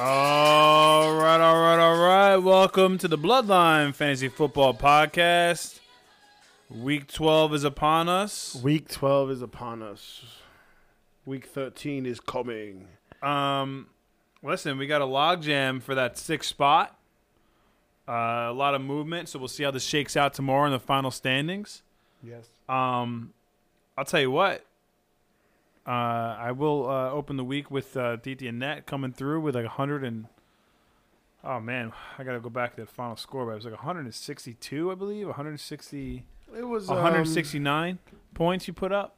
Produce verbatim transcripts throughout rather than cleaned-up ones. All right, all right, all right. Welcome to the Bloodline Fantasy Football Podcast. Week twelve is upon us. Week twelve is upon us. Week thirteen is coming. Um, listen, we got a logjam for that sixth spot. Uh, a lot of movement, so we'll see how this shakes out tomorrow in the final standings. Yes. Um, I'll tell you what. Uh, I will uh, open the week with uh, Diti and Annette coming through with like a hundred and – oh, man. I got to go back to that final score. But it was like one hundred sixty-two, I believe, one hundred sixty – It was one hundred sixty-nine um, points you put up.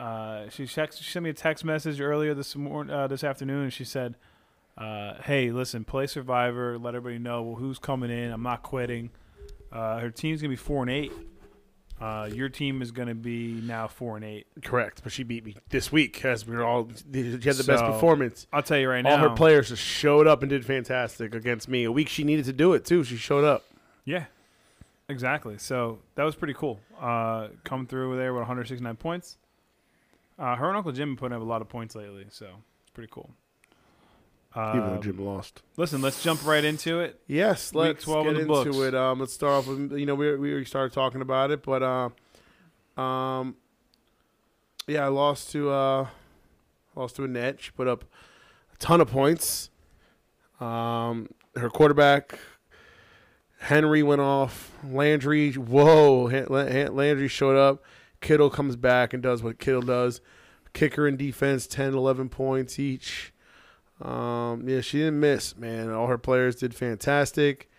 Uh, she, checked, she sent me a text message earlier this morning, uh, this afternoon, and she said, uh, hey, listen, play Survivor. Let everybody know who's coming in. I'm not quitting. Uh, her team's going to be four and eight. Uh, your team is going to be now four and eight. Correct, but she beat me this week because we were all. She had the so, best performance. I'll tell you right now, all her players just showed up and did fantastic against me. A week she needed to do it too. She showed up. Yeah, exactly. So that was pretty cool. Uh, come through there with one hundred sixty-nine points. Uh, her and Uncle Jim have putting up a lot of points lately, so it's pretty cool. Um, Even though Jim lost. Listen, let's jump right into it. Yes, let's get into books. it. Um, let's start off with, you know, we we started talking about it, but uh, um, yeah, I lost to uh, lost to Annette. She put up a ton of points. Um, her quarterback Henry went off. Landry, whoa, Landry showed up. Kittle comes back and does what Kittle does. Kicker and defense, ten, eleven points each. Um, yeah, she didn't miss, man. All her players did fantastic.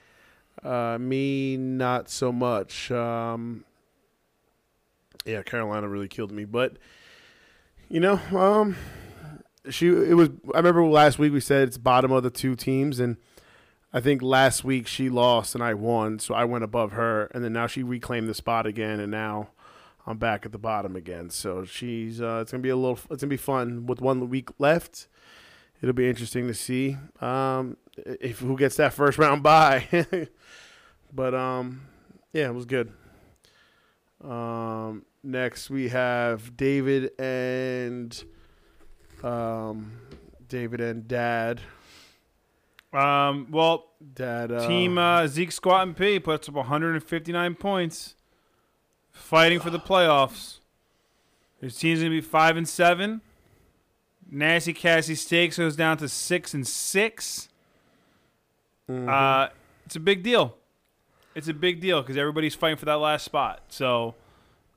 Uh, me, not so much. Um, yeah, Carolina really killed me, but you know, um, she, it was, I remember last week we said it's bottom of the two teams. And I think last week she lost and I won. So I went above her and then now she reclaimed the spot again. And now I'm back at the bottom again. So she's, uh, it's going to be a little, it's going to be fun with one week left. It'll be interesting to see um, if who gets that first round bye. But, um, yeah, it was good. Um, next, we have David and um, David and Dad. Um, well, Dad uh, team uh, Zeke Squat and P puts up one hundred fifty-nine points, fighting for the playoffs. His team's gonna be five and seven. Nasty Cassie Steaks goes down to six and six. Mm-hmm. Uh, it's a big deal. It's a big deal because everybody's fighting for that last spot. So,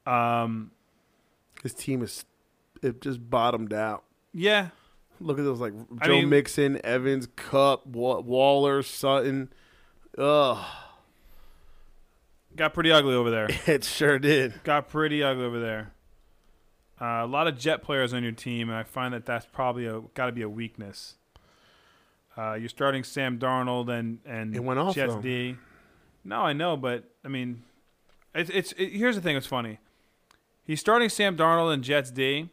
um, his team is it just bottomed out. Yeah, look at those like Joe I mean, Mixon, Evans, Cup, Waller, Sutton. Ugh, got pretty ugly over there. It sure did. Got pretty ugly over there. Uh, a lot of Jet players on your team, and I find that that's probably got to be a weakness. Uh, you're starting Sam Darnold and and it went off, Jets D. No, I know, but I mean, it's it's it, here's the thing that's funny. He's starting Sam Darnold and Jets D.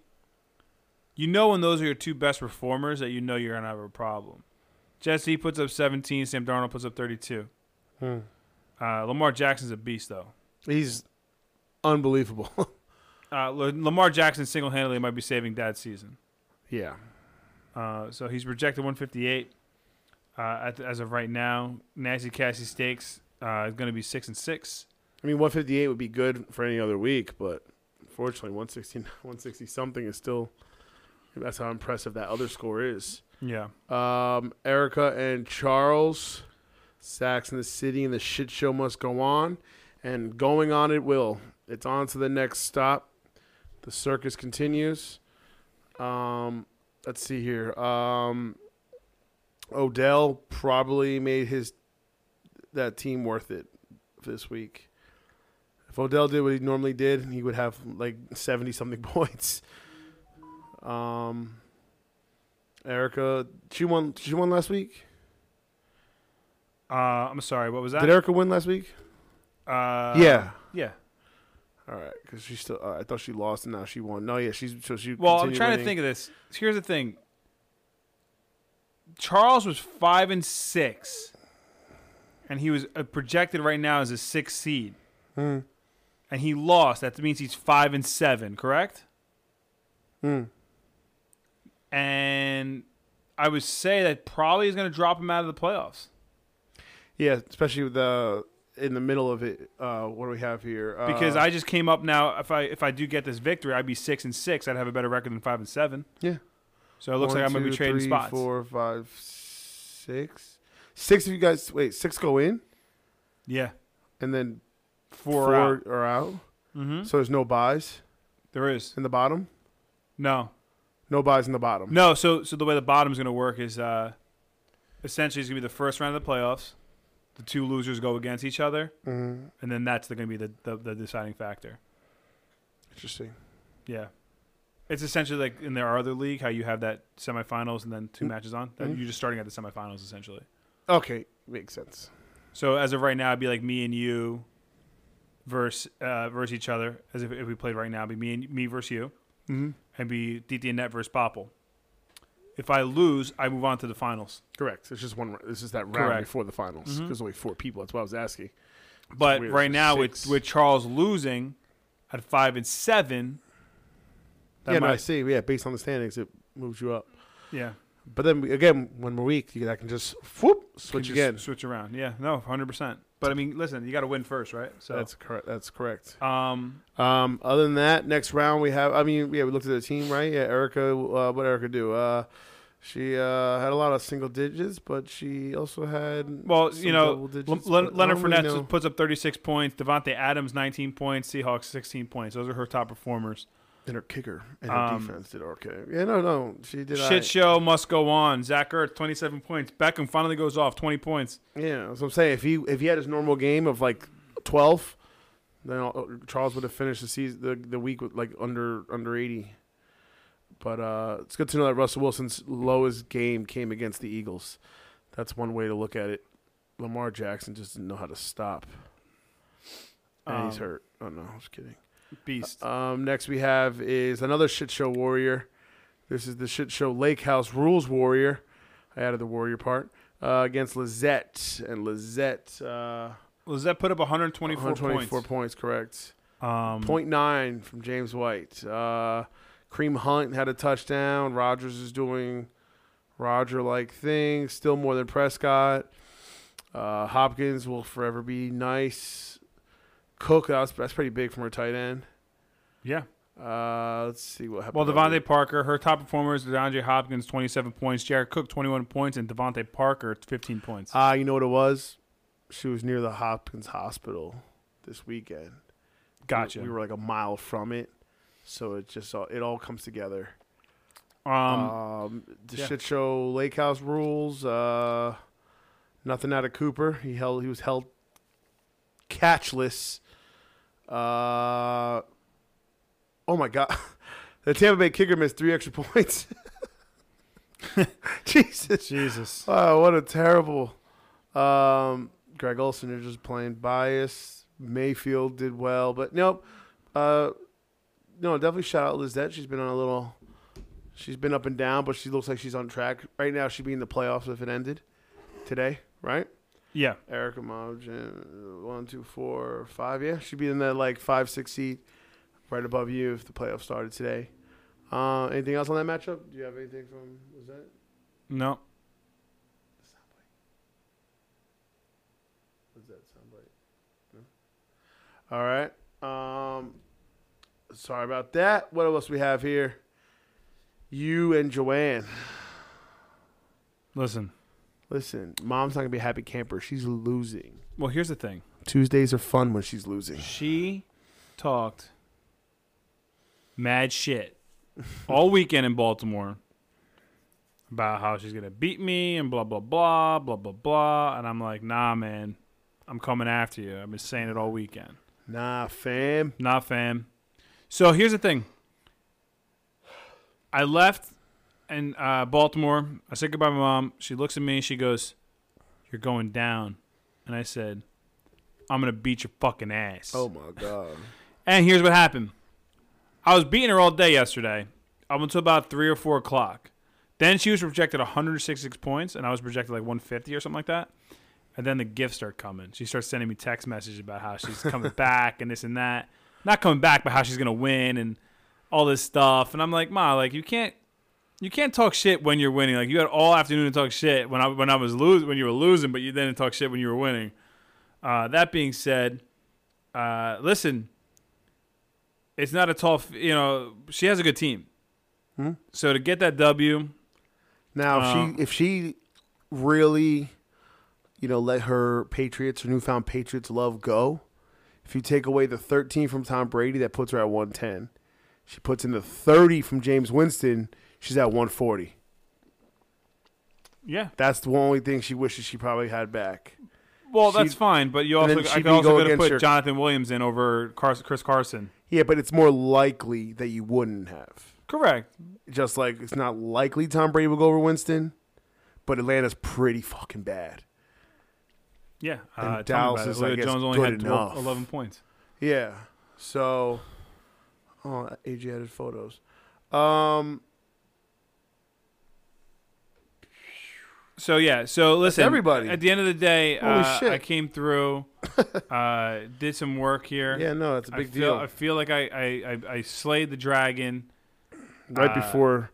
You know, when those are your two best performers, that you know you're gonna have a problem. Jets D puts up seventeen. Sam Darnold puts up thirty-two. Hmm. Uh, Lamar Jackson's a beast, though. He's unbelievable. Uh, Lamar Jackson single-handedly might be saving Dad's season. Yeah. Uh, so he's projected one fifty-eight uh, at, as of right now. Nasty Cassie Steaks uh, is going to be six and six. I mean, one fifty-eight would be good for any other week, but unfortunately, one sixty, one sixty something is still. That's how impressive that other score is. Yeah. Um, Erica and Charles, Sacks in the City, and the shit show must go on, and going on it will. It's on to the next stop. The circus continues. Um, let's see here. Um, Odell probably made his that team worth it this week. If Odell did what he normally did, he would have like seventy-something points. Um, Erica, she won. She won last week. Uh, I'm sorry. What was that? Did Erica win last week? Uh, yeah. Yeah. All right, because she still. Uh, I thought she lost, and now she won. No, yeah, she's so she. Well, I'm trying winning. to think of this. Here's the thing. Charles was five and six, and he was uh, projected right now as a sixth seed, mm. and he lost. That means he's five and seven, correct? Mm. And I would say that probably is going to drop him out of the playoffs. Yeah, especially with the in the middle of it. Uh, what do we have here? Uh, because I just came up now. If I if I do get this victory, I'd be six and six. I'd have a better record than five and seven. Yeah. So it looks One, like I'm going to be trading three, spots. Four, five, six. Six of you guys. Wait, six go in. Yeah. And then four, four are out. Are out. Mm-hmm. So there's no buys. There is in the bottom. No. No buys in the bottom. No. So so the way the bottom is going to work is uh, essentially it's going to be the first round of the playoffs. The two losers go against each other, mm-hmm. and then that's going to be the, the, the deciding factor. Interesting. Yeah. It's essentially like in their other league, how you have that semifinals and then two mm-hmm. matches on. That mm-hmm. You're just starting at the semifinals, essentially. Okay. Makes sense. So as of right now, it'd be like me and you versus, uh, versus each other. As if, if we played right now, it'd be me, and, me versus you. Mm-hmm. And be Diti and Annette versus Popple. If I lose, I move on to the finals. Correct. It's just one. This is that round Correct. before the finals. Mm-hmm. There's only four people. That's what I was asking. It's but weird. right now, with, with Charles losing at five and seven, that yeah, might... no, I see. Yeah, based on the standings, it moves you up. Yeah, but then we, again, when we're weak, you, that can just whoop switch can just again, switch around. Yeah, no, hundred percent. But I mean, listen, you got to win first, right? So that's correct. That's correct. Um, um, other than that, next round we have. I mean, yeah, we looked at the team, right? Yeah, Erica. Uh, what did Erica do? Uh, she uh, had a lot of single digits, but she also had well, you know, digits, Le- Le- Leonard Fournette know. puts up thirty-six points. Devontae Adams nineteen points. Seahawks sixteen points. Those are her top performers. And her kicker and her um, defense did okay. Yeah, no, no, she did. Shit right. Show must go on. Zach Ertz, twenty-seven points. Beckham finally goes off, twenty points. Yeah, that's what I'm saying. If he if he had his normal game of like twelve, then Charles would have finished the season the, the week with like under under eighty. But uh, it's good to know that Russell Wilson's lowest game came against the Eagles. That's one way to look at it. Lamar Jackson just didn't know how to stop, and um, he's hurt. Oh no, I was kidding. Beast. Um, next we have is another shit show warrior. This is the shit show Lake House Rules warrior. I added the warrior part uh, against Lizette and Lizette. Uh, Lizette put up one hundred twenty-four, one hundred twenty-four points. points, correct? Um, zero point nine from James White. Uh, Kareem Hunt had a touchdown. Rogers is doing Roger-like things. Still more than Prescott. Uh, Hopkins will forever be nice. Cook, that was, that's pretty big from her tight end. Yeah. Uh, let's see what happened. Well, Devontae Parker, her top performers, DeAndre Hopkins, twenty-seven points. Jared Cook, twenty-one points. And Devontae Parker, fifteen points. Ah, uh, you know what it was? She was near the Hopkins Hospital this weekend. Gotcha. We, we were like a mile from it. So it just all, it all comes together. Um, um The yeah. shit show Lake House Rules. Uh, nothing out of Cooper. He held. He was held catchless. Uh, oh, my God. The Tampa Bay kicker missed three extra points. Jesus. Jesus. Oh, what a terrible. Um, Greg Olsen is just playing bias. Mayfield did well, but nope. Uh, no, definitely shout out Lizette. She's been on a little – she's been up and down, but she looks like she's on track. Right now she'd be in the playoffs if it ended today, right? Yeah. Erica Moj, one, two, four, five. Yeah, she'd be in that like five, six seat right above you if the playoffs started today. Uh, anything else on that matchup? Do you have anything from Lizette? No. What's that soundbite? No? All right. Um, sorry about that. What else we have here? You and Joanne. Listen. Listen, mom's not going to be a happy camper. She's losing. Well, here's the thing. Tuesdays are fun when she's losing. She talked mad shit all weekend in Baltimore about how she's going to beat me and blah, blah, blah, blah, blah, blah. And I'm like, nah, man, I'm coming after you. I've been saying it all weekend. Nah, fam. Nah, fam. So here's the thing. I left. And uh, Baltimore, I said goodbye to my mom. She looks at me. She goes, "You're going down." And I said, "I'm going to beat your fucking ass." Oh, my God. And here's what happened. I was beating her all day yesterday up until about three or four o'clock. Then she was projected one hundred sixty-six points, and I was projected like one hundred fifty or something like that. And then the gifts start coming. She starts sending me text messages about how she's coming back and this and that. Not coming back, but how she's going to win and all this stuff. And I'm like, Ma, like, you can't you can't talk shit when you're winning. Like, you had all afternoon to talk shit when I when I was losing, when you were losing, but you didn't talk shit when you were winning. Uh, that being said, uh, listen, it's not a tall. F- you know, she has a good team. Hmm? So to get that W. Now, uh, if she if she really, you know, let her Patriots, her newfound Patriots love go. If you take away the thirteen from Tom Brady, that puts her at one ten. She puts in the thirty from James Winston. She's at one forty. Yeah, that's the only thing she wishes she probably had back. Well, she, that's fine, but you also I could also go to put her. Jonathan Williams in over Carson, Chris Carson. Yeah, but it's more likely that you wouldn't have. Correct. Just like it's not likely Tom Brady will go over Winston, but Atlanta's pretty fucking bad. Yeah, and uh, Dallas is like Jones only had twelve, eleven points. Yeah, so oh, A J added photos. Um. So, yeah. So, listen. That's everybody. At the end of the day, uh, I came through, uh, did some work here. Yeah, no, it's a big I feel, deal. I feel like I, I, I, I slayed the dragon. Right uh, before,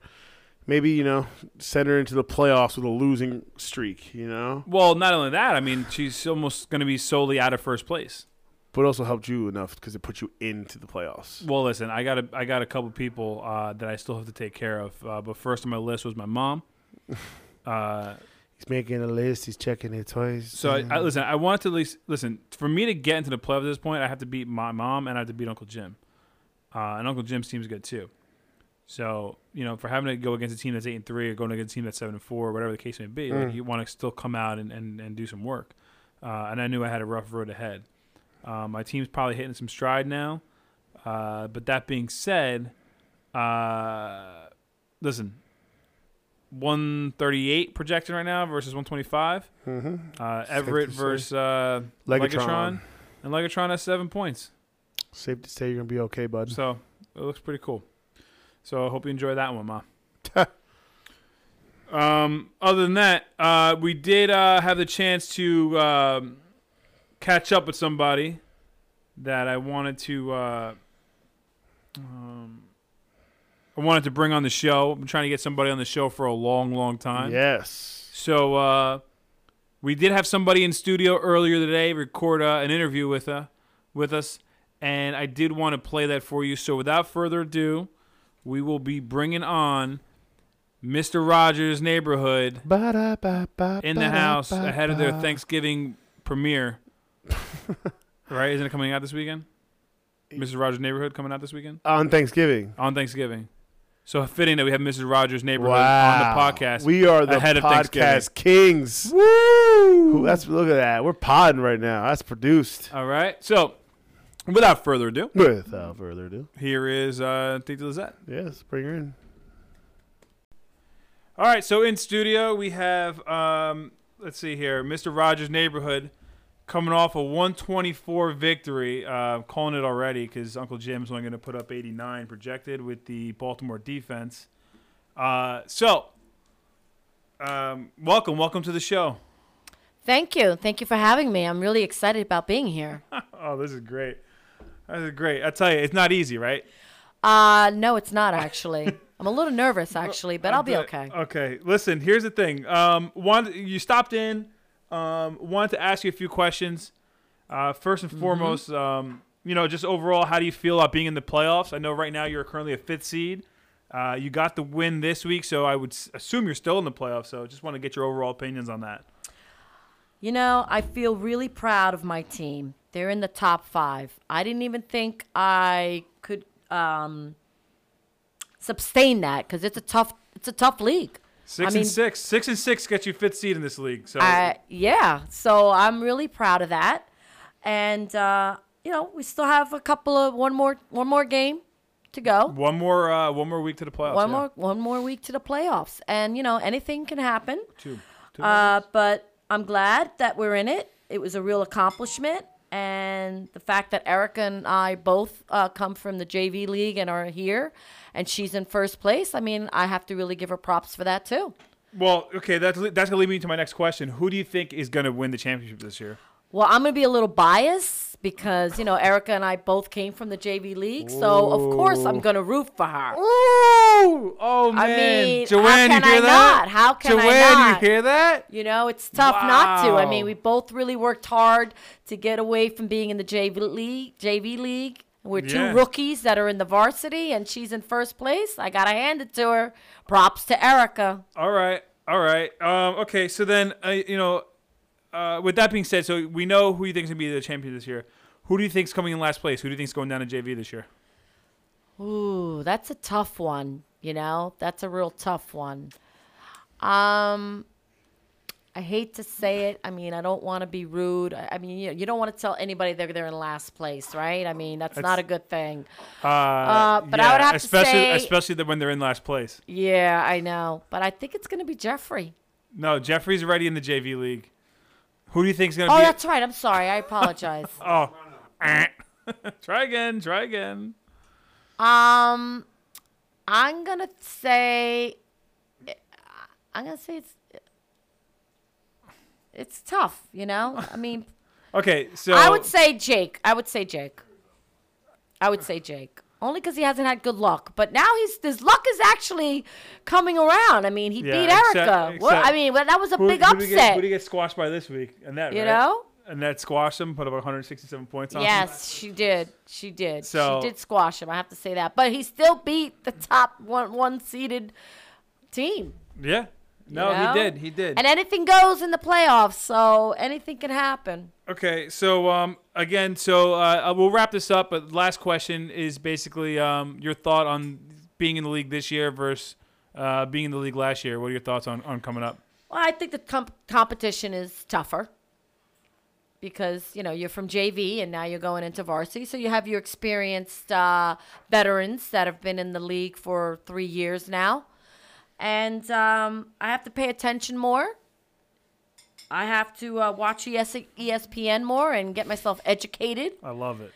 maybe, you know, send her into the playoffs with a losing streak, you know? Well, not only that. I mean, she's almost going to be solely out of first place. But it also helped you enough because it put you into the playoffs. Well, listen, I got a, I got a couple people uh, that I still have to take care of. Uh, but first on my list was my mom. Uh He's making a list. He's checking it twice. So, I, I, listen, I wanted to at least – listen, for me to get into the playoffs at this point, I have to beat my mom and I have to beat Uncle Jim. Uh, and Uncle Jim's team's good too. So, you know, for having to go against a team that's eight and three or going against a team that's seven and four or whatever the case may be, mm. like, you want to still come out and, and, and do some work. Uh, and I knew I had a rough road ahead. Uh, my team's probably hitting some stride now. Uh, but that being said, uh, listen – one thirty-eight projection right now versus one twenty-five. Mm-hmm. Uh, Everett versus uh, Legatron. Legatron. And Legatron has seven points. Safe to say you're going to be okay, bud. So, it looks pretty cool. So, I hope you enjoy that one, Ma. um, other than that, uh, we did uh, have the chance to uh, catch up with somebody that I wanted to... Uh, um, I wanted to bring on the show. I've been trying to get somebody on the show for a long, long time. Yes. So uh, we did have somebody in studio earlier today record uh, an interview with, uh, with us, and I did want to play that for you. So without further ado, we will be bringing on Mister Rogers' Neighborhood in the house ahead of their Thanksgiving premiere. Right? Isn't it coming out this weekend? Missus Rogers' Neighborhood coming out this weekend? On Thanksgiving. On Thanksgiving. So fitting that we have Missus Rogers' Neighborhood wow. on the podcast. We are the ahead podcast of kings. Woo! Ooh, that's, look at that. We're podding right now. That's produced. All right. So without further ado. Without further ado. Here is uh, Tita Lizette. Yes, bring her in. All right. So in studio we have, um, let's see here, Mister Rogers' Neighborhood coming off a one twenty-four victory. Uh, calling it already because Uncle Jim's only going to put up eighty-nine projected with the Baltimore defense. Uh, so, um, welcome. Welcome to the show. Thank you. Thank you for having me. I'm really excited about being here. Oh, this is great. This is great. I tell you, it's not easy, right? Uh, no, it's not, actually. I'm a little nervous, actually, but I'll be okay. Okay. Listen, here's the thing. Um, one, you stopped in. Um, wanted to ask you a few questions. Uh, first and foremost, mm-hmm. um, you know, just overall, how do you feel about being in the playoffs? I know right now you're currently a fifth seed. Uh, you got the win this week, so I would assume you're still in the playoffs. So just want to get your overall opinions on that. You know, I feel really proud of my team. They're in the top five. I didn't even think I could um, sustain that because it's a tough, it's a tough league. Six I and mean, six. Six and six gets you fifth seed in this league. So I, yeah. So I'm really proud of that. And, uh, you know, we still have a couple of one more one more game to go. One more uh, one more week to the playoffs. One yeah. more one more week to the playoffs. And, you know, anything can happen. Two. Two uh, but I'm glad that we're in it. It was a real accomplishment. And the fact that Erica and I both uh, come from the J V League and are here, and she's in first place, I mean, I have to really give her props for that too. Well, okay, that's, that's going to lead me to my next question. Who do you think is going to win the championship this year? Well, I'm going to be a little biased, because, you know, Erica and I both came from the J V League. Ooh. So, of course, I'm going to root for her. Ooh. Oh, man. I mean, Joanne, how can you hear I that? Not? How can Joanne, I not? You hear that? You know, it's tough wow. not to. I mean, we both really worked hard to get away from being in the J V League. J V League. We're yeah. two rookies that are in the varsity, and she's in first place. I got to hand it to her. Props to Erica. All right. All right. Um, okay, so then, uh, you know, Uh, with that being said, so we know who you think is going to be the champion this year. Who do you think is coming in last place? Who do you think is going down to J V this year? Ooh, that's a tough one, you know? That's a real tough one. Um, I hate to say it. I mean, I don't want to be rude. I, I mean, you, you don't want to tell anybody they're, they're in last place, right? I mean, that's, that's not a good thing. Uh, uh, but yeah, I would have especially, to say... Especially the, when they're in last place. Yeah, I know. But I think it's going to be Jeffrey. No, Jeffrey's already in the J V League. Who do you think is going to oh, be? Oh, that's right. I'm sorry. I apologize. oh. try again. Try again. Um, I'm going to say I'm going to say it's it's tough, you know? I mean Okay, so I would say Jake. I would say Jake. I would say Jake. Only because he hasn't had good luck. But now he's his luck is actually coming around. I mean, he yeah, beat Erica. Except, except well, I mean, well, that was a who, big who upset. Did he get, who did he get squashed by this week? Annette, you right? know? Annette squashed him, put up one hundred sixty-seven points on yes, him. Yes, she did. She did. So, she did squash him. I have to say that. But he still beat the top one, one-seeded team. Yeah. No, you know? he did. He did. And anything goes in the playoffs, so anything can happen. Okay, so um, again, so uh, we'll wrap this up. But last question is basically um, your thought on being in the league this year versus uh, being in the league last year. What are your thoughts on, on coming up? Well, I think the comp competition is tougher because, you know, you're from J V and now you're going into varsity. So you have your experienced uh, veterans that have been in the league for three years now. And um, I have to pay attention more. I have to uh, watch E S P N more and get myself educated. I love it.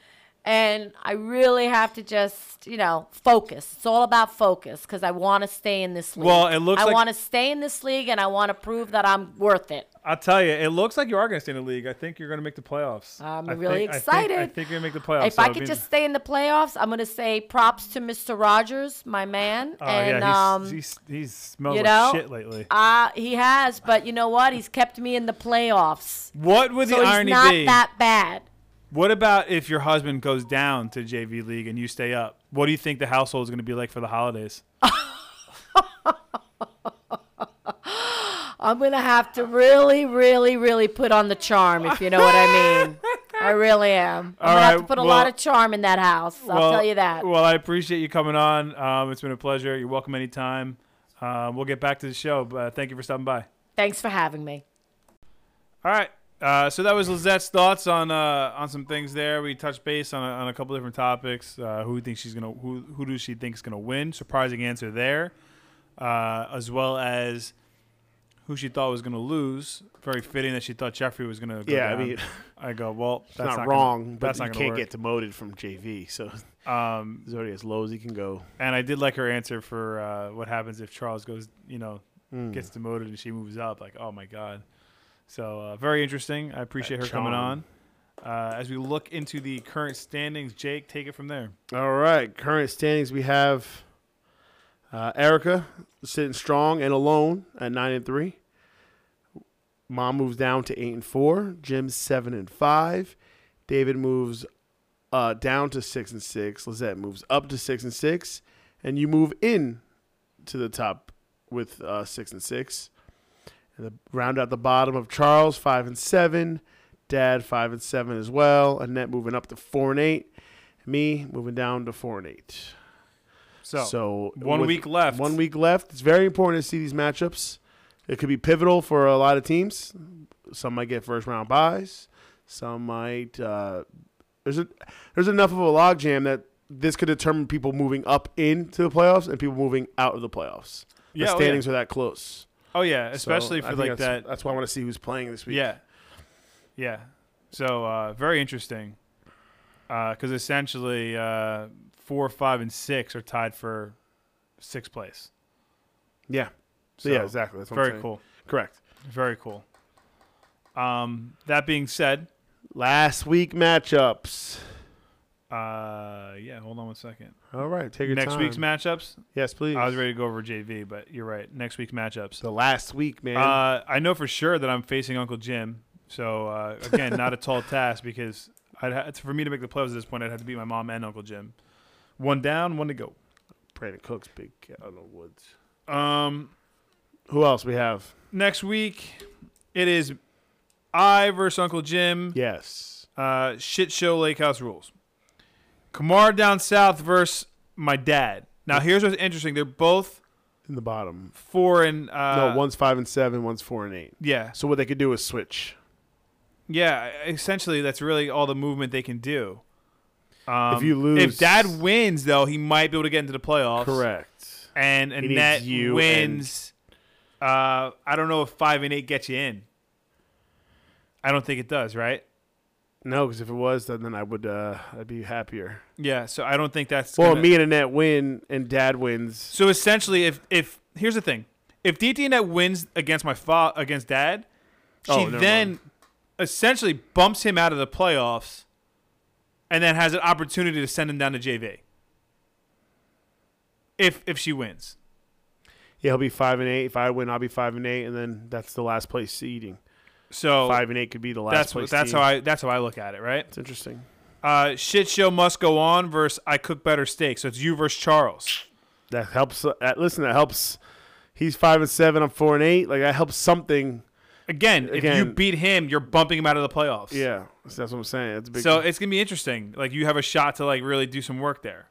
And I really have to just, you know, focus. It's all about focus because I want to stay in this league. Well, it looks I like... want to stay in this league, and I want to prove that I'm worth it. I'll tell you, it looks like you are going to stay in the league. I think you're going to make the playoffs. I'm I really think, excited. I think, I think you're going to make the playoffs. If so I could be... just stay in the playoffs, I'm going to say props to Mister Rogers, my man. Oh, and, yeah, he's, um, he's, he's smelled like know, shit lately. Uh, he has, but you know what? He's kept me in the playoffs. What would the so irony be? So he's not that bad. What about if your husband goes down to J V League and you stay up? What do you think the household is going to be like for the holidays? I'm going to have to really, really, really put on the charm, if you know what I mean. I really am. I'm going right, to have to put a well, lot of charm in that house. I'll well, tell you that. Well, I appreciate you coming on. Um, it's been a pleasure. You're welcome anytime. Uh, we'll get back to the show, but thank you for stopping by. Thanks for having me. All right. Uh, so that was Lizette's thoughts on uh, on some things there. We touched base on a, on a couple different topics. Uh, who thinks she's gonna? Who who does she think is gonna win? Surprising answer there, uh, as well as. Who she thought was going to lose. Very fitting that she thought Jeffrey was going to go yeah, down. I mean, I go, well, that's not, not wrong, gonna, but that's not you can't work. Get demoted from J V. So um, it's already as low as he can go. And I did like her answer for uh, what happens if Charles goes, you know, mm. gets demoted and she moves up. Like, oh, my God. So uh, very interesting. I appreciate that her John. coming on. Uh, as we look into the current standings, Jake, take it from there. All right. Current standings we have – Uh, Erica sitting strong and alone at nine and three. Mom moves down to eight and four. Jim's seven and five. David moves uh, down to six and six. Lizette moves up to six and six, and you move in to the top with uh, six and six. And the round out the bottom of Charles five and seven. Dad five and seven as well. Annette moving up to four and eight. Me moving down to four and eight. So, so one week left. One week left. It's very important to see these matchups. It could be pivotal for a lot of teams. Some might get first round buys. Some might. Uh, there's a there's enough of a logjam that this could determine people moving up into the playoffs and people moving out of the playoffs. Yeah, the standings oh yeah. are that close. Oh yeah, especially so for like that's, that. That's why I want to see who's playing this week. Yeah, yeah. So uh, very interesting, because uh, essentially. Uh, Four, five, and six are tied for sixth place. Yeah. So, yeah, exactly. That's what I'm saying. Very cool. Correct. Very cool. Um, that being said, Last week matchups. Uh, yeah, hold on one second. All right, take your next time. Next week's matchups? Yes, please. I was ready to go over J V, but you're right. Next week's matchups. The last week, man. Uh, I know for sure that I'm facing Uncle Jim. So, uh, again, not a tall task because I'd ha- for me to make the playoffs at this point, I'd have to beat my mom and Uncle Jim. One down, one to go. Brandon Cook's big out in the woods. Um, Who else we have? Next week, it is I versus Uncle Jim. Yes. Uh, shit show Lake House rules. Kamar down south versus my dad. Now here's what's interesting. They're both in the bottom. Four and uh, no, one's five and seven, one's four and eight. Yeah. So what they could do is switch. Yeah, essentially that's really all the movement they can do. Um, if you lose, if dad wins though, he might be able to get into the playoffs. Correct. And Annette wins. And uh, I don't know if five and eight gets you in. I don't think it does, right? No, because if it was, then, then I would uh, I'd be happier. Yeah, so I don't think that's. Well, gonna... me and Annette win, and Dad wins. So essentially, if if here's the thing, if Diti Annette wins against my fa- against Dad, she oh, then mind. essentially bumps him out of the playoffs, and then has an opportunity to send him down to J V. If if she wins, yeah, he'll be five and eight. If I win, I'll be five and eight, and then that's the last place seeding. So five and eight could be the last that's, place. That's team. how I. That's how I look at it. Right. It's interesting. Uh, shit show must go on. Versus I cook better steak. So it's you versus Charles. That helps. Uh, listen, that helps. He's five and seven. I'm four and eight. Like that helps something. Again, Again if you beat him, you're bumping him out of the playoffs. Yeah, that's what I'm saying. That's a big. So thing. It's gonna be interesting. Like you have a shot to like really do some work there.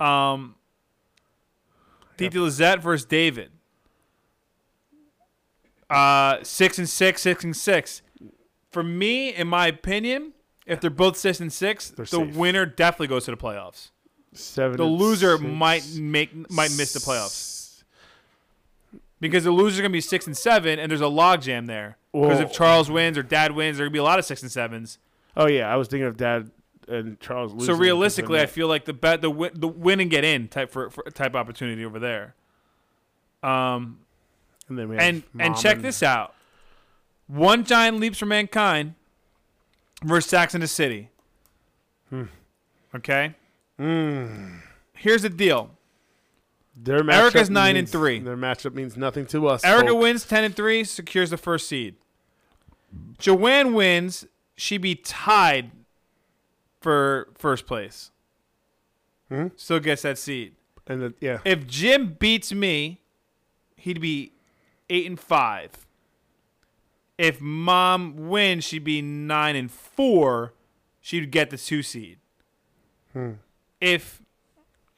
Um. Yep. Diti Lizette versus David. Uh, six and six, six and six. For me, in my opinion, if they're both six and six, they're the safe. Winner definitely goes to the playoffs. Seven. The loser six. might make might miss the playoffs because the loser's gonna be six and seven, and there's a logjam there. Because if Charles wins or Dad wins, there're gonna be a lot of six and sevens. Oh yeah, I was thinking of Dad and Charles losing. So realistically, I feel like the bet the win, the win and get in type for, for type opportunity over there. Um. And then we have and, and check and... this out. One Giant Leaps for Mankind versus Saxon the City. Hmm. Okay? Mm. Here's the deal. Their Erica's nine means, and three. Their matchup means nothing to us. Erica folks. wins ten and three, secures the first seed. Joanne wins, she'd be tied for first place. Hmm? Still gets that seed. And the, yeah. If Jim beats me, he'd be Eight and five. If Mom wins, she'd be nine and four. She'd get the two seed. Hmm. If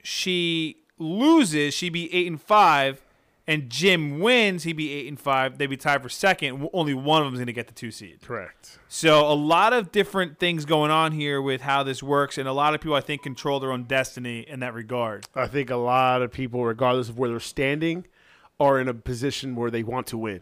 she loses, she'd be eight and five. And Jim wins, he'd be eight and five. They'd be tied for second. Only one of them's going to get the two seed. Correct. So a lot of different things going on here with how this works, and a lot of people I think control their own destiny in that regard. I think a lot of people, regardless of where they're standing, are in a position where they want to win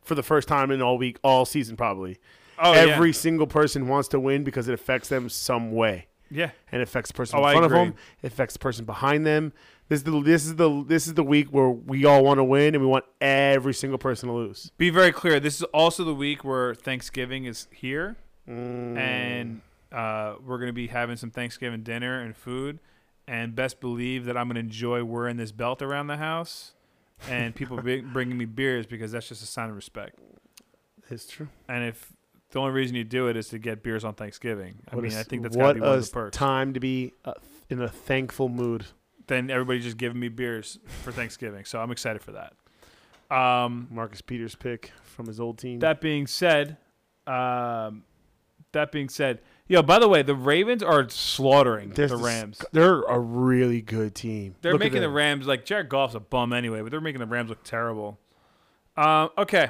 for the first time in all week, all season probably. Oh, Every yeah. single person wants to win because it affects them some way. Yeah, and it affects the person oh, in front of them. It affects the person behind them. This is the this is the this is the week where we all want to win and we want every single person to lose. Be very clear. This is also the week where Thanksgiving is here, mm. and uh, we're going to be having some Thanksgiving dinner and food. And best believe that I'm going to enjoy wearing this belt around the house. And people be bringing me beers because that's just a sign of respect. It's true. And if the only reason you do it is to get beers on Thanksgiving, what I mean, is, I think that's got to be one of the perks. What a time to be uh, in a thankful mood. Then everybody just giving me beers for Thanksgiving, so I'm excited for that. Um, Marcus Peters' pick from his old team. That being said, um, that being said, yo, by the way, the Ravens are slaughtering There's the Rams. This, they're a really good team. They're look making the Rams, like, Jared Goff's a bum anyway, but they're making the Rams look terrible. Uh, okay.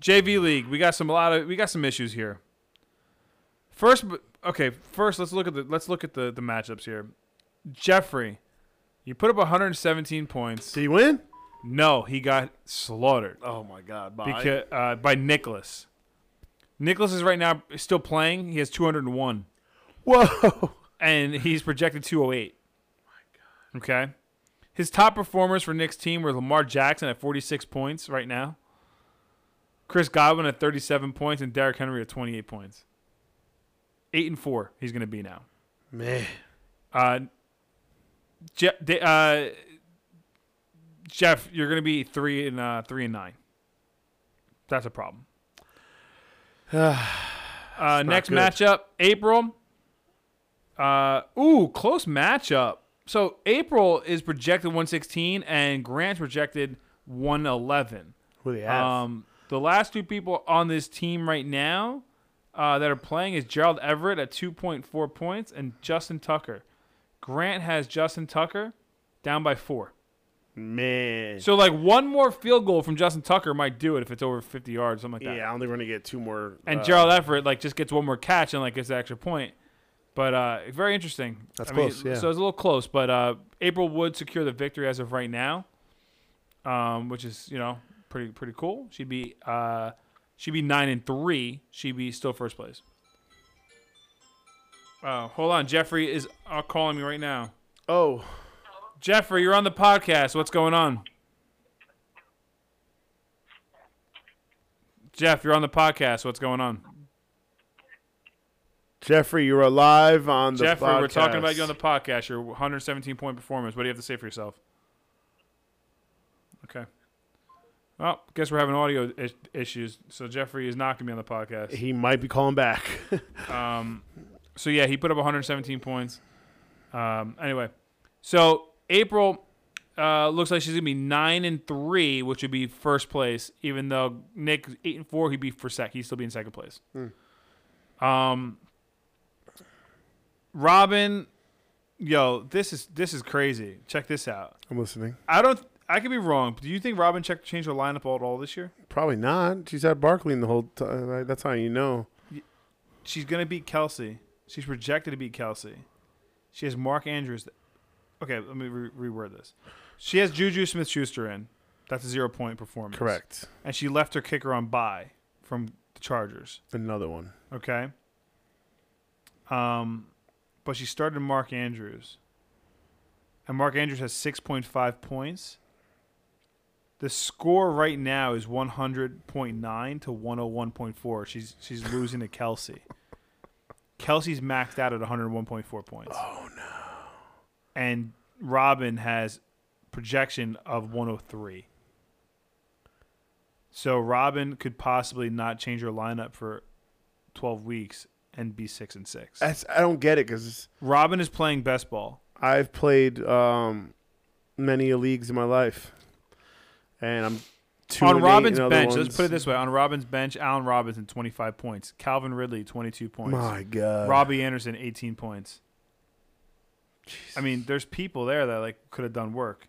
J V League. We got some a lot of we got some issues here. First okay, first let's look at the let's look at the, the matchups here. Jeffrey, you put up one hundred seventeen points. Did he win? No, he got slaughtered. Oh my god, by because, uh, by Nicholas. Nicholas is right now still playing. He has two hundred one. Whoa. And he's projected two oh eight. Oh my God. Okay. His top performers for Nick's team were Lamar Jackson at forty-six points right now, Chris Godwin at thirty-seven points, and Derrick Henry at twenty-eight points. Eight and four, he's going to be now. Man. Uh, Je- de- uh, Jeff, you're going to be three and uh, three and nine. That's a problem. uh, next good. matchup, April. Uh, ooh, close matchup. So April is projected one sixteen, and Grant's projected one eleven. Who do they have? Um, the last two people on this team right now uh, that are playing is Gerald Everett at two point four points and Justin Tucker. Grant has Justin Tucker down by four. Man. So, like, one more field goal from Justin Tucker might do it if it's over fifty yards, something like that. Yeah, I don't think we're going to get two more. And uh, Gerald Everett, like, just gets one more catch and, like, gets an extra point. But uh, very interesting. That's I close, mean, yeah. So, it's a little close. But uh, April would secure the victory as of right now, um, which is, you know, pretty pretty cool. She'd be uh, she'd be nine and three. She'd be still first place. Oh, hold on. Jeffrey is uh, calling me right now. Oh, Jeffrey, you're on the podcast. What's going on? Jeff, you're on the podcast. What's going on? Jeffrey, you're alive on the Jeffrey, podcast. Jeffrey, we're talking about you on the podcast. Your one seventeen point performance. What do you have to say for yourself? Okay. Well, guess we're having audio is- issues, so Jeffrey is not going to be on the podcast. He might be calling back. um, so, yeah, he put up one seventeen points. Um, anyway. So, April uh, looks like she's going to be nine and three, which would be first place, even though Nick eight and four, he'd be for sec. He'd still be in second place. Mm. Um, Robin, yo, this is this is crazy. Check this out. I'm listening. I don't I could be wrong, but do you think Robin checked changed her lineup at all this year? Probably not. She's had Barkley in the whole time. That's how you know. She's going to beat Kelsey. She's projected to beat Kelsey. She has Mark Andrews. Okay, let me re- reword this. She has Juju Smith-Schuster in. That's a zero-point performance. Correct. And she left her kicker on bye from the Chargers. Another one. Okay. Um, but she started Mark Andrews. And Mark Andrews has six point five points. The score right now is one hundred point nine to one oh one point four. She's she's losing to Kelsey. Kelsey's maxed out at one oh one point four points. Oh, no. And Robin has projection of one oh three. So Robin could possibly not change her lineup for twelve weeks and be six and six. That's, I don't get it because Robin is playing best ball. I've played um, many leagues in my life, and I'm two on Robin's bench. Ones. Let's put it this way: on Robin's bench, Allen Robinson twenty-five points, Calvin Ridley twenty-two points, my God, Robbie Anderson eighteen points. Jesus. I mean, there's people there that like could have done work.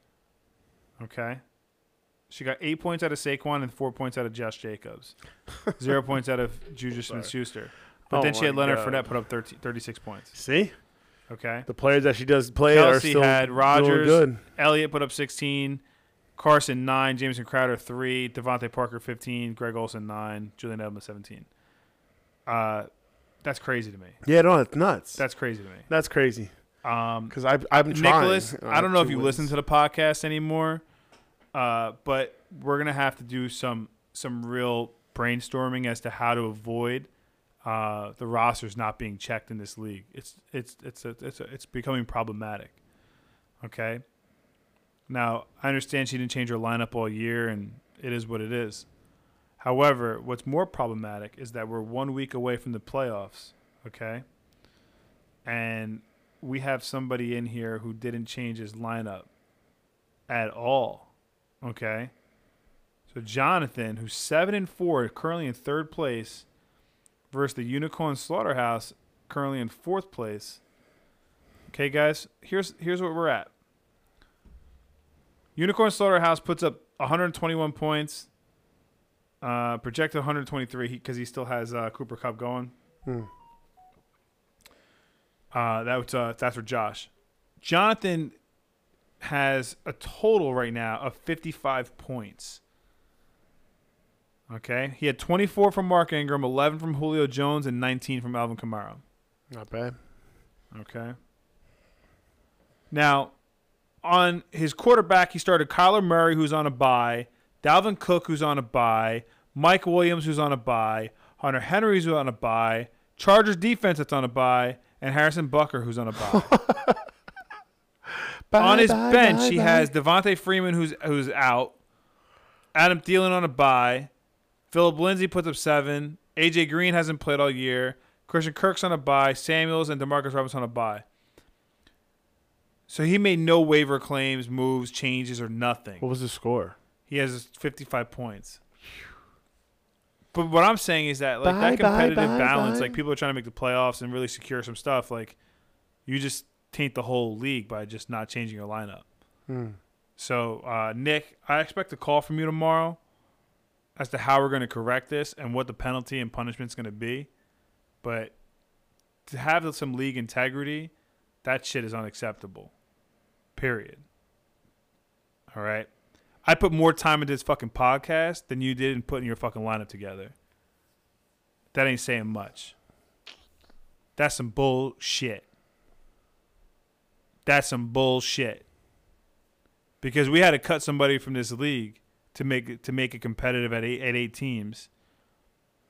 Okay, she got eight points out of Saquon and four points out of Josh Jacobs, zero points out of Juju Smith-Schuster. But oh then she had Leonard God. Fournette put up thirty-six points. See, okay, the players that she does play Kelsey are still had Rogers, good. Elliott put up sixteen, Carson nine, Jameson Crowder three, Devontae Parker fifteen, Greg Olsen nine, Julian Edelman seventeen. Uh, that's crazy to me. Yeah, no, that's nuts. That's crazy to me. That's crazy. Um, because I've I've been trying. Nicholas, uh, I don't know if you wins. listen to the podcast anymore, uh, but we're gonna have to do some some real brainstorming as to how to avoid uh, the rosters not being checked in this league. It's it's it's a, it's a, it's becoming problematic. Okay. Now I understand she didn't change her lineup all year, and it is what it is. However, what's more problematic is that we're one week away from the playoffs. Okay. And we have somebody in here who didn't change his lineup at all. Okay. So Jonathan, who's seven and four, currently in third place, versus the Unicorn Slaughterhouse, currently in fourth place. Okay, guys, here's here's what we're at. Unicorn Slaughterhouse puts up one hundred twenty-one points, uh, projected one hundred twenty-three because he, he still has uh, Cooper Kupp going. Hmm. Uh, that's uh, that's for Josh. Jonathan has a total right now of fifty-five points. Okay, he had twenty-four from Mark Ingram, eleven from Julio Jones, and nineteen from Alvin Kamara. Not bad. Okay. Now, on his quarterback, he started Kyler Murray, who's on a bye, Dalvin Cook, who's on a bye, Mike Williams, who's on a bye, Hunter Henry, who's on a bye, Chargers defense that's on a bye, and Harrison Bucker who's on a bye. bye on his bye, bench, bye, he bye. has Devontae Freeman who's who's out, Adam Thielen on a bye, Phillip Lindsay puts up seven, A J Green hasn't played all year, Christian Kirk's on a bye, Samuels and DeMarcus Robinson on a bye. So he made no waiver claims, moves, changes, or nothing. What was the score? He has fifty-five points. But what I'm saying is that like bye, that competitive bye, bye, balance, bye. like people are trying to make the playoffs and really secure some stuff. Like you just taint the whole league by just not changing your lineup. Hmm. So uh, Nick, I expect a call from you tomorrow as to how we're going to correct this and what the penalty and punishment is going to be. But to have some league integrity, that shit is unacceptable. Period. All right. I put more time into this fucking podcast than you did in putting your fucking lineup together. That ain't saying much. That's some bullshit. That's some bullshit. Because we had to cut somebody from this league to make it, to make it competitive at eight, at eight teams.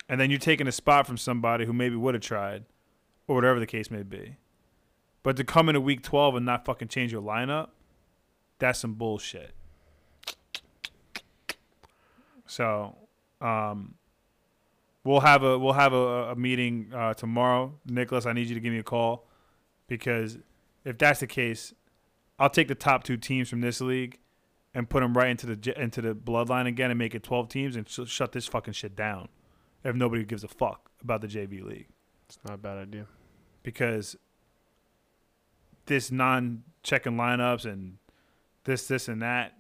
And then you're taking a spot from somebody who maybe would have tried or whatever the case may be. But to come into week twelve and not fucking change your lineup, that's some bullshit. So, um, we'll have a we'll have a, a meeting uh, tomorrow, Nicholas. I need you to give me a call because if that's the case, I'll take the top two teams from this league and put them right into the into the bloodline again and make it twelve teams and sh- shut this fucking shit down. If nobody gives a fuck about the J V League, it's not a bad idea because this non-checking lineups and this this and that.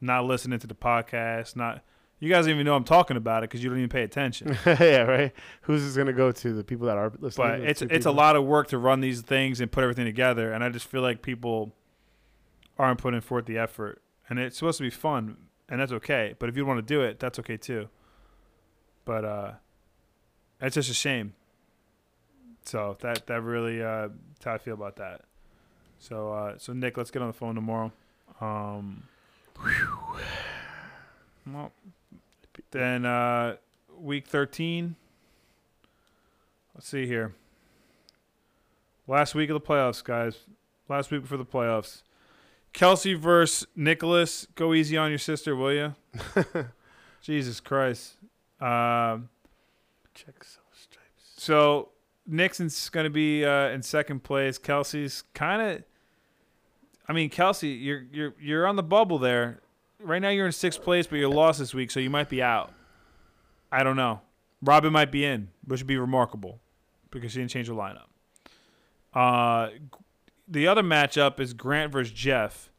Not listening to the podcast. Not you guys don't even know I'm talking about it because you don't even pay attention. Yeah, right. Who's this gonna go to? The people that are listening. But it's it's people? a lot of work to run these things and put everything together. And I just feel like people aren't putting forth the effort. And it's supposed to be fun, and that's okay. But if you want to do it, that's okay too. But uh, it's just a shame. So that that really uh, that's how I feel about that. So uh, so Nick, let's get on the phone tomorrow. Um. Well, then uh, week thirteen. Let's see here. Last week of the playoffs, guys. Last week before the playoffs. Kelsey versus Nicholas. Go easy on your sister, will you? Jesus Christ. Uh, Check those stripes. So Nixon's going to be uh, in second place. Kelsey's kind of... I mean, Kelsey, you're you're you're on the bubble there. Right now, you're in sixth place, but you're lost this week, so you might be out. I don't know. Robin might be in, which would be remarkable because she didn't change her lineup. Uh, the other matchup is Grant versus Jeff.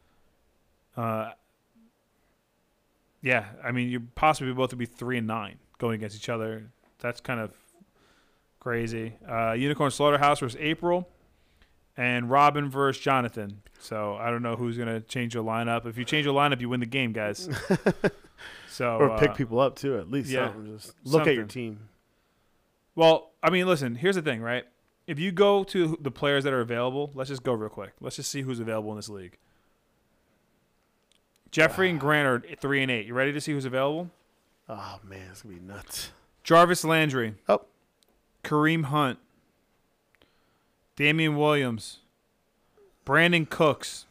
Uh, yeah, I mean, you possibly both would be three and nine going against each other. That's kind of crazy. Uh, Unicorn Slaughterhouse versus April. And Robin versus Jonathan. So I don't know who's going to change your lineup. If you change your lineup, you win the game, guys. So or pick uh, people up, too, at least. Yeah, just look something. At your team. Well, I mean, listen, here's the thing, right? If you go to the players that are available, let's just go real quick. Let's just see who's available in this league. Jeffrey wow. and Grant are three and eight. You ready to see who's available? Oh, man, it's going to be nuts. Jarvis Landry. Oh. Kareem Hunt. Damian Williams, Brandon Cooks,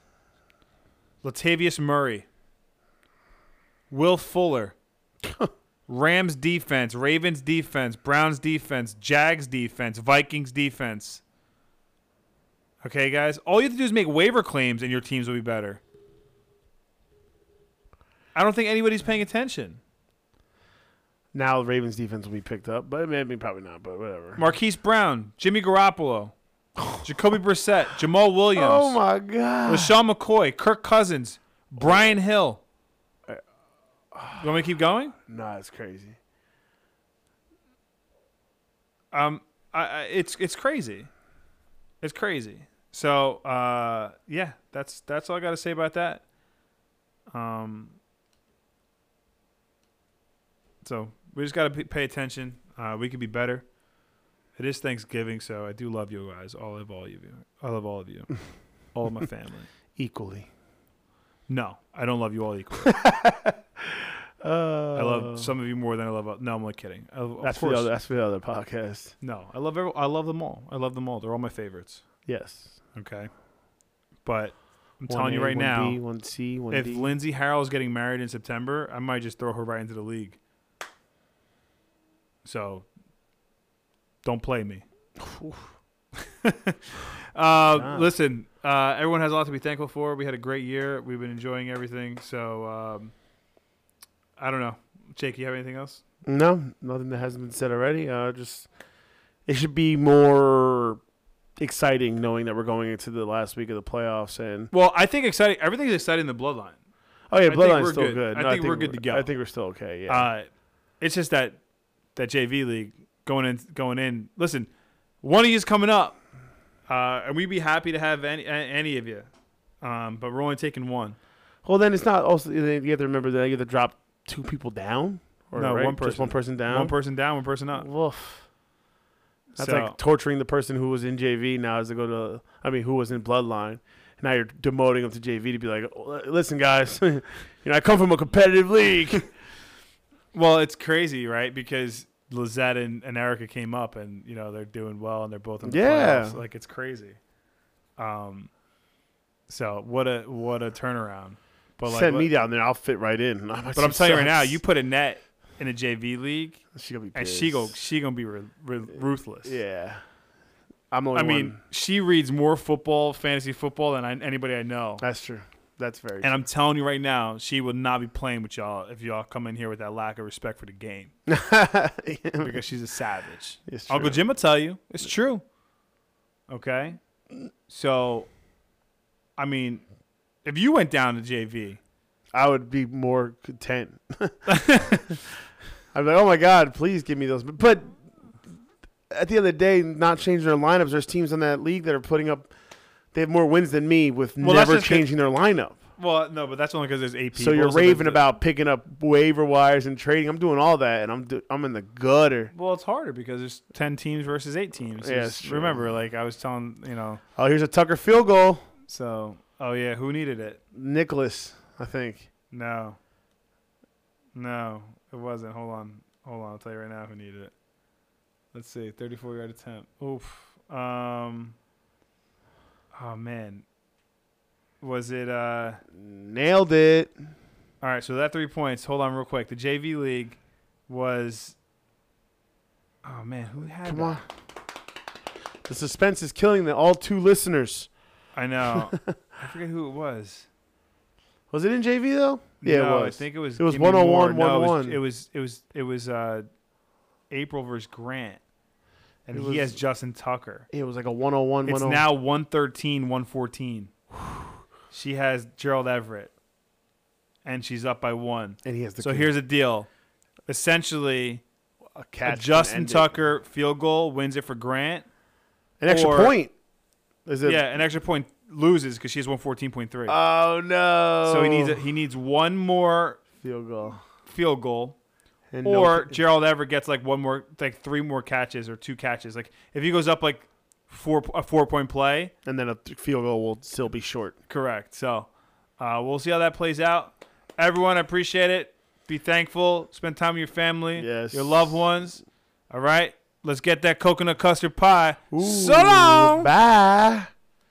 Latavius Murray, Will Fuller, Rams defense, Ravens defense, Browns defense, Jags defense, Vikings defense. Okay, guys? All you have to do is make waiver claims and your teams will be better. I don't think anybody's paying attention. Now Ravens defense will be picked up, but maybe probably not, but whatever. Marquise Brown, Jimmy Garoppolo. Jacoby Brissett, Jamal Williams. Oh, my God. LaShawn McCoy, Kirk Cousins, Brian Hill. You want me to keep going? Nah, it's crazy. Um, I, I It's it's crazy. It's crazy. So, uh, yeah, that's that's all I got to say about that. Um. So, we just got to pay attention. Uh, we could be better. It is Thanksgiving, so I do love you guys. I love all of you. I love all of you. All of my family. Equally. No, I don't love you all equally. Uh, I love some of you more than I love. No, I'm not kidding. I, of that's, course. For the other, that's for the other podcast. No, I love every, I love them all. I love them all. They're all my favorites. Yes. Okay. But I'm telling you right now, one B, one C, one D. If Lindsay Harrell is getting married in September, I might just throw her right into the league. So don't play me. Uh, nah. Listen, uh, everyone has a lot to be thankful for. We had a great year. We've been enjoying everything. So um, I don't know. Jake, you have anything else? No, nothing that hasn't been said already. Uh, just it should be more exciting knowing that we're going into the last week of the playoffs. And well, I think exciting. Everything's exciting in the Bloodline. Oh yeah, Bloodline's still good. good. No, I, think I think we're good to go. I think we're still okay. Yeah. Uh, it's just that that J V League going in going in. Listen, one of you is coming up. Uh, and we'd be happy to have any any of you, um, but we're only taking one. Well, then it's not also you have to remember that you have to drop two people down, or no, right? one person, just one person down, one person down, one person up. Oof. That's so, like torturing the person who was in J V now as to go to. I mean, who was in Bloodline, and now you're demoting them to J V to be like, listen, guys, you know, I come from a competitive league. Well, it's crazy, right? Because Lizette and, and Erica came up, and you know they're doing well, and they're both in the yeah. playoffs. Like it's crazy. Um, so what a what a turnaround! But like, send look, me down there, I'll fit right in. I'm but I'm telling you right now, you put Annette in a J V league, she gonna be pissed. and she go she gonna be re, re, ruthless. Yeah, I'm. Only I one. mean, she reads more football, fantasy football, than I, anybody I know. That's true. That's very. And true. I'm telling you right now, she will not be playing with y'all if y'all come in here with that lack of respect for the game, yeah. because she's a savage. Uncle Jim will tell you it's true. Okay, so, I mean, if you went down to J V, I would be more content. I'd be like, oh my God, please give me those. But at the end of the day, not changing their lineups. There's teams in that league that are putting up. They have more wins than me with well, never changing their lineup. Well, no, but that's only because there's eight people. So you're so raving about picking up waiver wires and trading. I'm doing all that, and I'm do- I'm in the gutter. Well, it's harder because there's ten teams versus eight teams. Yeah, remember, like I was telling, you know. Oh, here's a Tucker field goal. So, oh, yeah, who needed it? Nicholas, I think. No. No, it wasn't. Hold on. Hold on. I'll tell you right now who needed it. Let's see. thirty-four-yard attempt. Oof. Um... Oh, man. Was it? Uh... Nailed it. All right, so that three points. Hold on real quick. The J V League was – oh, man, who had Come that? on. The suspense is killing the all two listeners. I know. I forget who it was. Was it in J V, though? Yeah, no, it was. I think it was – It was one oh one, one oh one. No, it was, it was, it was uh, April versus Grant. And it he was, has Justin Tucker. It was like a one oh one. It's now one thirteen, one fourteen. She has Gerald Everett. And she's up by one. And he has the So key. Here's the deal. Essentially, a, a Justin Tucker it. field goal wins it for Grant. An extra or, point. Is it? Yeah, an extra point loses because she has one fourteen point three. Oh, no. So he needs a, he needs one more field goal. Field goal. And or no, Gerald Everett gets like one more, like three more catches or two catches. Like if he goes up like four a four point play, and then a field goal will still be short. Correct. So uh, we'll see how that plays out. Everyone, I appreciate it. Be thankful. Spend time with your family, yes. your loved ones. All right, let's get that coconut custard pie. Ooh, so long. Bye.